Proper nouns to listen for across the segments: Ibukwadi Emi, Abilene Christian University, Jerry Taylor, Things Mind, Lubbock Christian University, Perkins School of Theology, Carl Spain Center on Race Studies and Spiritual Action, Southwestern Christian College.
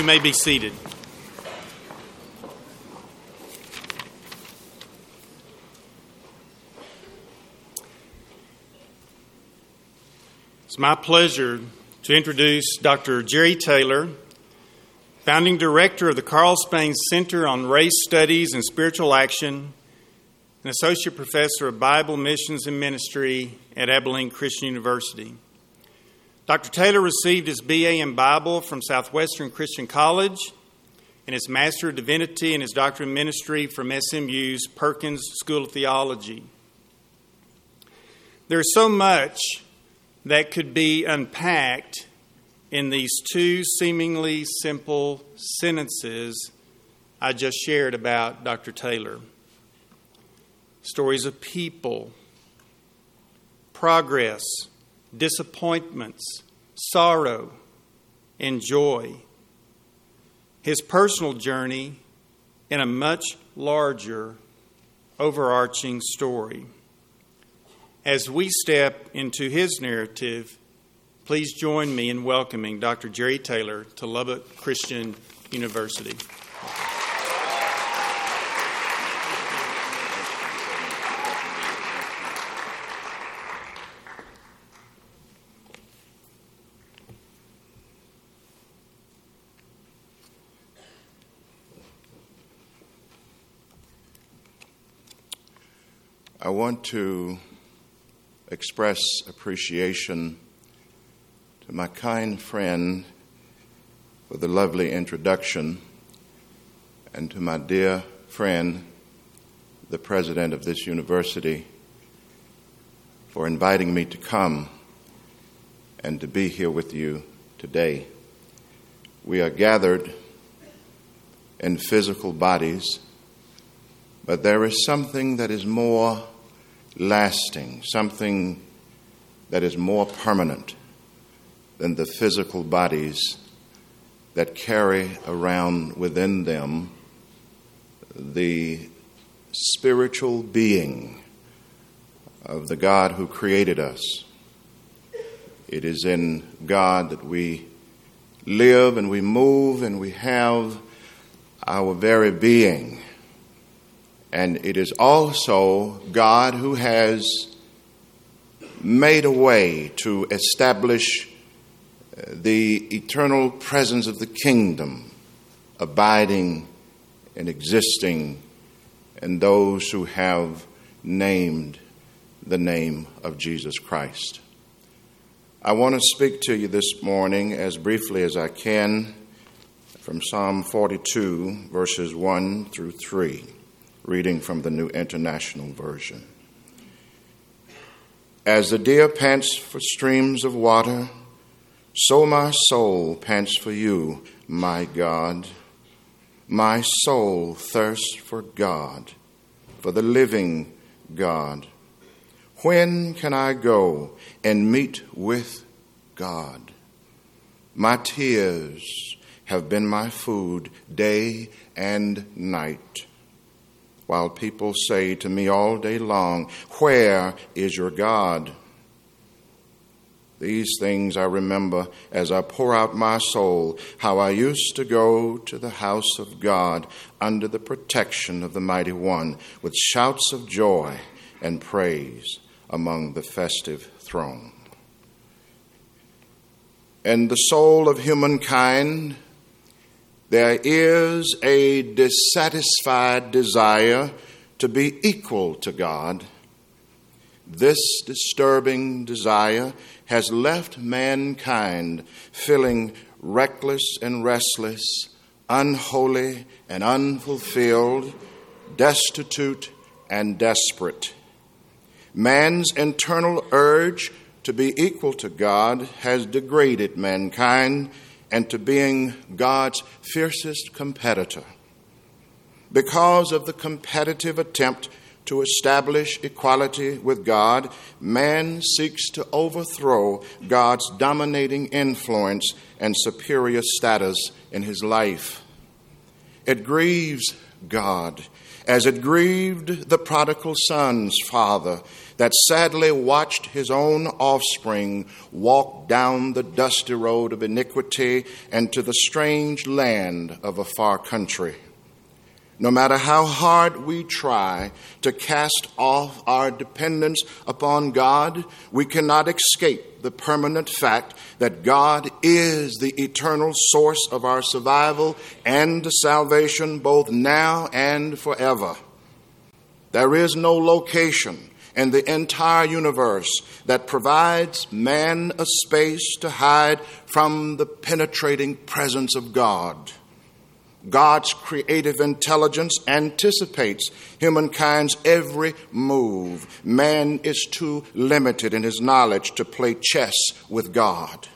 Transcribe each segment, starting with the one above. You may be seated. It's my pleasure to introduce Dr. Jerry Taylor, founding director of the Carl Spain Center on Race Studies and Spiritual Action, and associate professor of Bible Missions and Ministry at Abilene Christian University. Dr. Taylor received his B.A. in Bible from Southwestern Christian College and his Master of Divinity and his Doctor of Ministry from SMU's Perkins School of Theology. There's so much that could be unpacked in these two seemingly simple sentences I just shared about Dr. Taylor. Stories of people, progress, disappointments, sorrow, and joy. His personal journey in a much larger, overarching story. As we step into his narrative, please join me in welcoming Dr. Jerry Taylor to Lubbock Christian University. I want to express appreciation to my kind friend for the lovely introduction, and to my dear friend, the president of this university, for inviting me to come and to be here with you today. We are gathered in physical bodies, but there is something that is more lasting, something that is more permanent than the physical bodies that carry around within them the spiritual being of the God who created us. It is in God that we live and we move and we have our very being. And it is also God who has made a way to establish the eternal presence of the kingdom, abiding and existing in those who have named the name of Jesus Christ. I want to speak to you this morning as briefly as I can from Psalm 42, verses 1 through 3. Reading from the New International Version. As the deer pants for streams of water, so my soul pants for you, my God. My soul thirsts for God, for the living God. When can I go and meet with God? My tears have been my food day and night, while people say to me all day long, "Where is your God?" These things I remember as I pour out my soul, how I used to go to the house of God under the protection of the Mighty One with shouts of joy and praise among the festive throng. In the soul of humankind, there is a dissatisfied desire to be equal to God. This disturbing desire has left mankind feeling reckless and restless, unholy and unfulfilled, destitute and desperate. Man's internal urge to be equal to God has degraded mankind and to being God's fiercest competitor. Because of the competitive attempt to establish equality with God, man seeks to overthrow God's dominating influence and superior status in his life. It grieves God, as it grieved the prodigal son's father that sadly watched his own offspring walk down the dusty road of iniquity and to the strange land of a far country. No matter how hard we try to cast off our dependence upon God, we cannot escape the permanent fact that God is the eternal source of our survival and salvation both now and forever. There is no location in the entire universe that provides man a space to hide from the penetrating presence of God. God's creative intelligence anticipates humankind's every move. Man is too limited in his knowledge to play chess with God.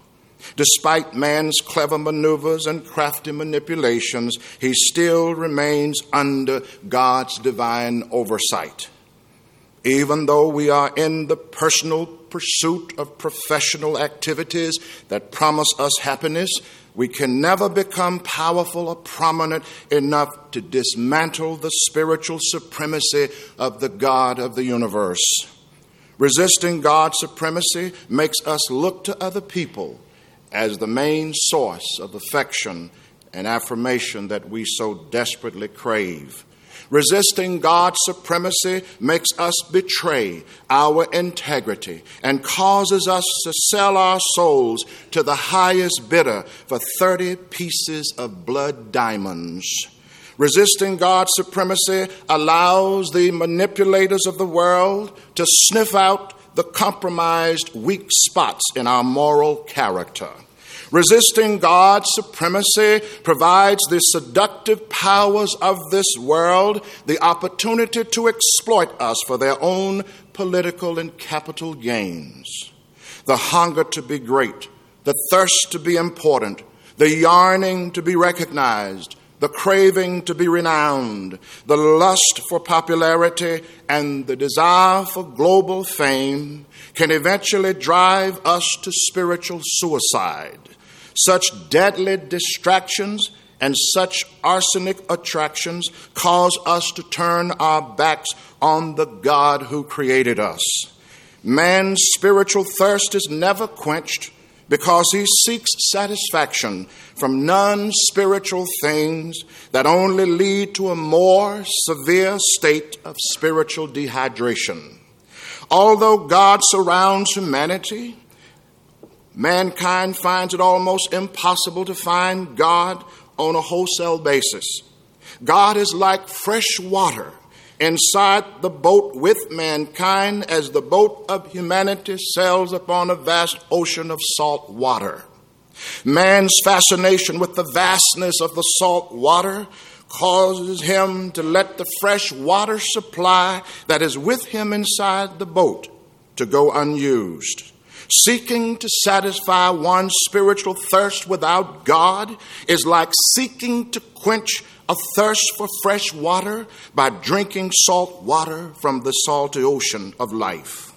Despite man's clever maneuvers and crafty manipulations, he still remains under God's divine oversight. Even though we are in the personal pursuit of professional activities that promise us happiness, we can never become powerful or prominent enough to dismantle the spiritual supremacy of the God of the universe. Resisting God's supremacy makes us look to other people as the main source of affection and affirmation that we so desperately crave. Resisting God's supremacy makes us betray our integrity and causes us to sell our souls to the highest bidder for 30 pieces of blood diamonds. Resisting God's supremacy allows the manipulators of the world to sniff out the compromised weak spots in our moral character. Resisting God's supremacy provides the seductive powers of this world the opportunity to exploit us for their own political and capital gains. The hunger to be great, the thirst to be important, the yearning to be recognized, the craving to be renowned, the lust for popularity, and the desire for global fame can eventually drive us to spiritual suicide. Such deadly distractions and such arsenic attractions cause us to turn our backs on the God who created us. Man's spiritual thirst is never quenched because he seeks satisfaction from non-spiritual things that only lead to a more severe state of spiritual dehydration. Although God surrounds humanity, mankind finds it almost impossible to find God on a wholesale basis. God is like fresh water inside the boat with mankind as the boat of humanity sails upon a vast ocean of salt water. Man's fascination with the vastness of the salt water causes him to let the fresh water supply that is with him inside the boat to go unused. Seeking to satisfy one's spiritual thirst without God is like seeking to quench a thirst for fresh water by drinking salt water from the salty ocean of life.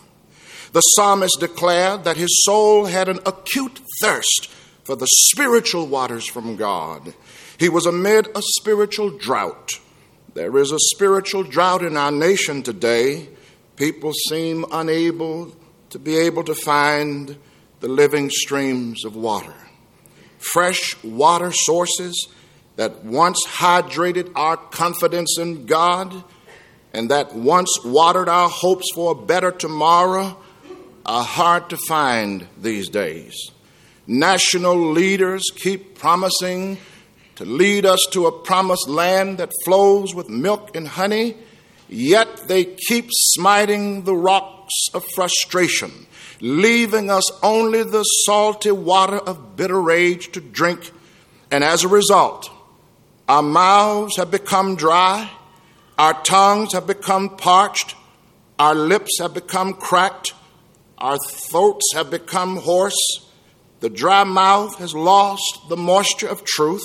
The psalmist declared that his soul had an acute thirst for the spiritual waters from God. He was amid a spiritual drought. There is a spiritual drought in our nation today. People seem unable to be able to find the living streams of water. Fresh water sources that once hydrated our confidence in God and that once watered our hopes for a better tomorrow are hard to find these days. National leaders keep promising to lead us to a promised land that flows with milk and honey, yet they keep smiting the rocks of frustration, leaving us only the salty water of bitter rage to drink. And as a result, our mouths have become dry, our tongues have become parched, our lips have become cracked, our throats have become hoarse. The dry mouth has lost the moisture of truth.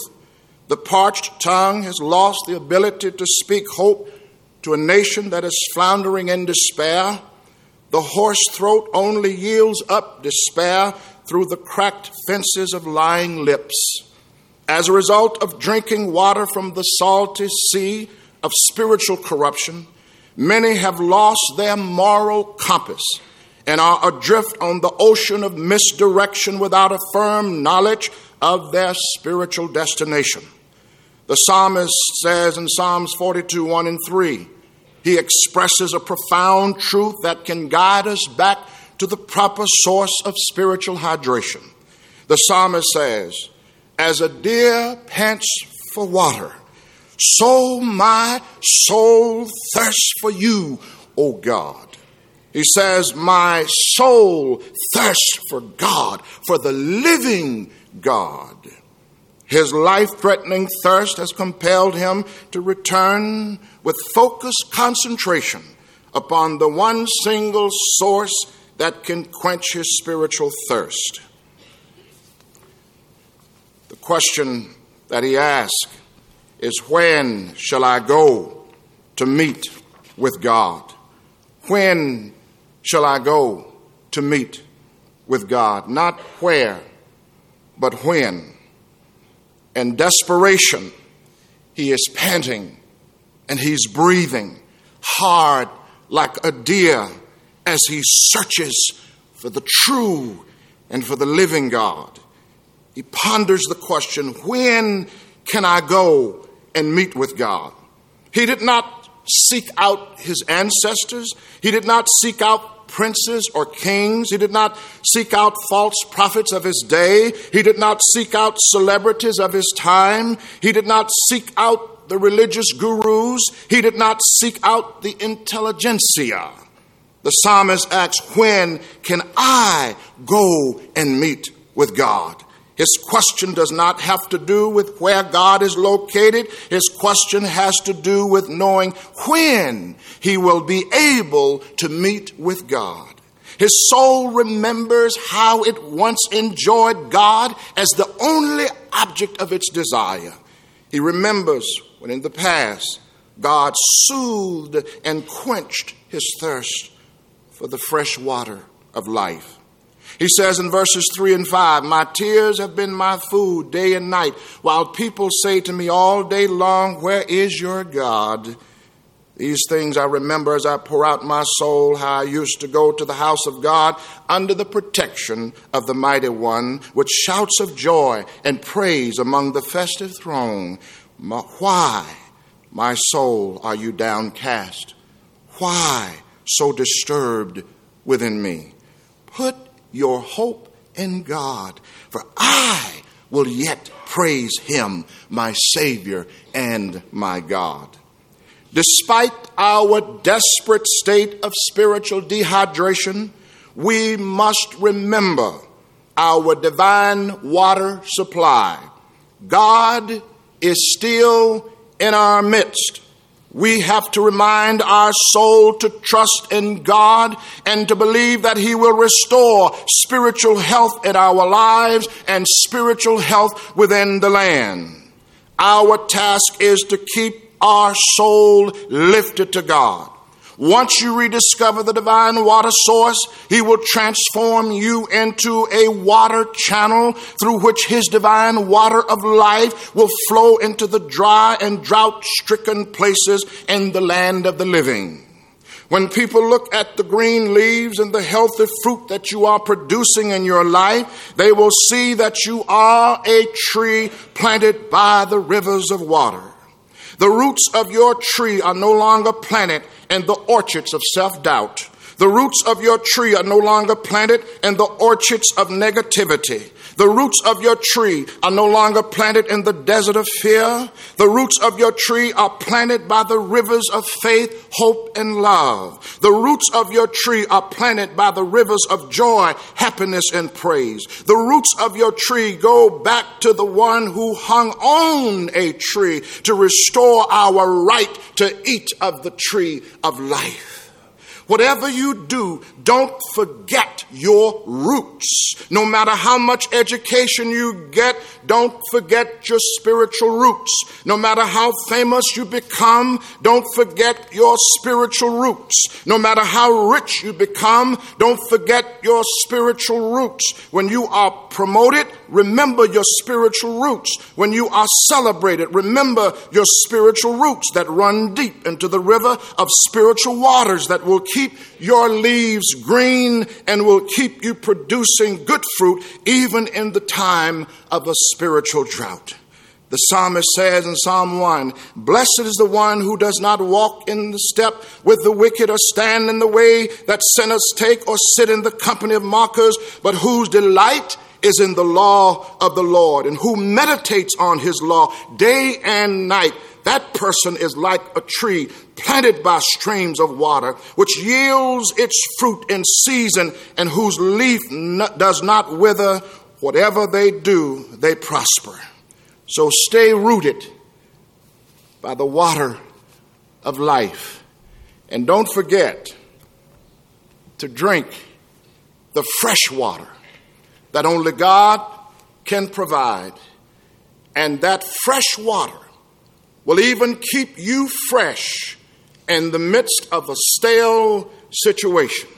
The parched tongue has lost the ability to speak hope to a nation that is floundering in despair. The hoarse throat only yields up despair through the cracked fences of lying lips. As a result of drinking water from the salty sea of spiritual corruption, many have lost their moral compass and are adrift on the ocean of misdirection without a firm knowledge of their spiritual destination. The psalmist says in Psalms 42, 1 and 3, he expresses a profound truth that can guide us back to the proper source of spiritual hydration. The psalmist says, as a deer pants for water, so my soul thirsts for you, O God. He says, my soul thirsts for God, for the living God. His life-threatening thirst has compelled him to return with focused concentration upon the one single source that can quench his spiritual thirst. The question that he asks is, when shall I go to meet with God? When shall I go to meet with God? Not where, but when. In desperation, he is panting and he's breathing hard like a deer as he searches for the true and for the living God. He ponders the question, when can I go and meet with God? He did not seek out his ancestors. He did not seek out princes or kings. He did not seek out false prophets of his day. He did not seek out celebrities of his time. He did not seek out the religious gurus. He did not seek out the intelligentsia. The psalmist asks, when can I go and meet with God? His question does not have to do with where God is located. His question has to do with knowing when he will be able to meet with God. His soul remembers how it once enjoyed God as the only object of its desire. He remembers when in the past God soothed and quenched his thirst for the fresh water of life. He says in verses 3 and 5, my tears have been my food day and night, while people say to me all day long, where is your God? These things I remember as I pour out my soul, how I used to go to the house of God under the protection of the Mighty One, with shouts of joy and praise among the festive throng. Why, my soul, are you downcast? Why so disturbed within me? Put your hope in God, for I will yet praise him, my Savior and my God. Despite our desperate state of spiritual dehydration, we must remember our divine water supply. God is still in our midst. We have to remind our soul to trust in God and to believe that he will restore spiritual health in our lives and spiritual health within the land. Our task is to keep our soul lifted to God. Once you rediscover the divine water source, he will transform you into a water channel through which his divine water of life will flow into the dry and drought-stricken places in the land of the living. When people look at the green leaves and the healthy fruit that you are producing in your life, they will see that you are a tree planted by the rivers of water. The roots of your tree are no longer planted in the orchards of self-doubt. The roots of your tree are no longer planted in the orchards of negativity. The roots of your tree are no longer planted in the desert of fear. The roots of your tree are planted by the rivers of faith, hope, and love. The roots of your tree are planted by the rivers of joy, happiness, and praise. The roots of your tree go back to the one who hung on a tree to restore our right to eat of the tree of life. Whatever you do, don't forget your roots. No matter how much education you get, don't forget your spiritual roots. No matter how famous you become, don't forget your spiritual roots. No matter how rich you become, don't forget your spiritual roots. When you are promoted, Remember your spiritual roots. When you are celebrated, remember your spiritual roots that run deep into the river of spiritual waters that will keep your leaves green and will keep you producing good fruit even in the time of a spiritual drought. The psalmist says in Psalm 1, "Blessed is the one who does not walk in the step with the wicked or stand in the way that sinners take or sit in the company of mockers, but whose delight is in the law of the Lord and who meditates on his law day and night. That person is like a tree planted by streams of water, which yields its fruit in season and whose leaf does not wither. Whatever they do, they prosper." So stay rooted by the water of life. And don't forget to drink the fresh water that only God can provide. And that fresh water will even keep you fresh in the midst of a stale situation.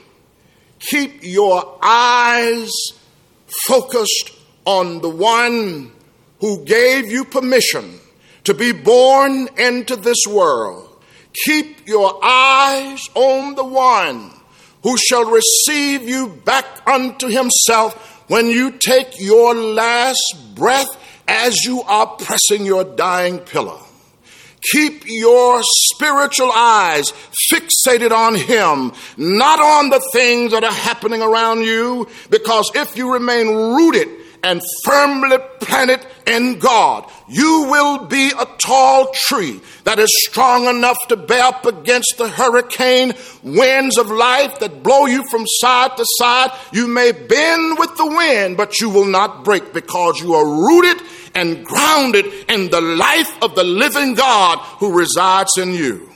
Keep your eyes focused on the one who gave you permission to be born into this world. Keep your eyes on the one who shall receive you back unto himself when you take your last breath as you are pressing your dying pillow. Keep your spiritual eyes fixated on him, not on the things that are happening around you, because if you remain rooted and firmly planted in God, you will be a tall tree that is strong enough to bear up against the hurricane winds of life that blow you from side to side. You may bend with the wind, but you will not break because you are rooted and grounded in the life of the living God who resides in you.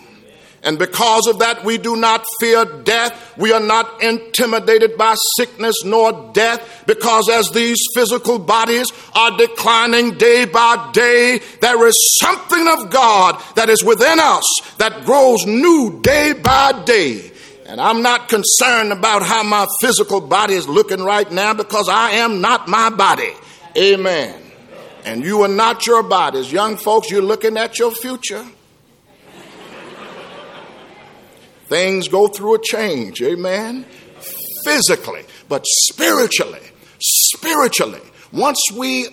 And because of that, we do not fear death. We are not intimidated by sickness nor death, because as these physical bodies are declining day by day, there is something of God that is within us that grows new day by day. And I'm not concerned about how my physical body is looking right now, because I am not my body. Amen. And you are not your bodies. Young folks, you're looking at your future. Things go through a change, amen, physically, but spiritually, once we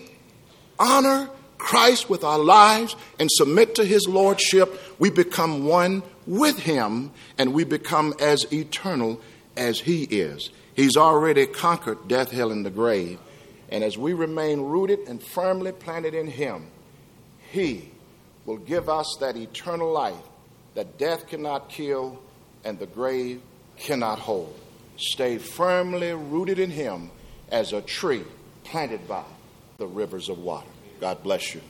honor Christ with our lives and submit to his lordship, we become one with him and we become as eternal as he is. He's already conquered death, hell, and the grave. And as we remain rooted and firmly planted in him, he will give us that eternal life that death cannot kill and the grave cannot hold. Stay firmly rooted in him as a tree planted by the rivers of water. God bless you.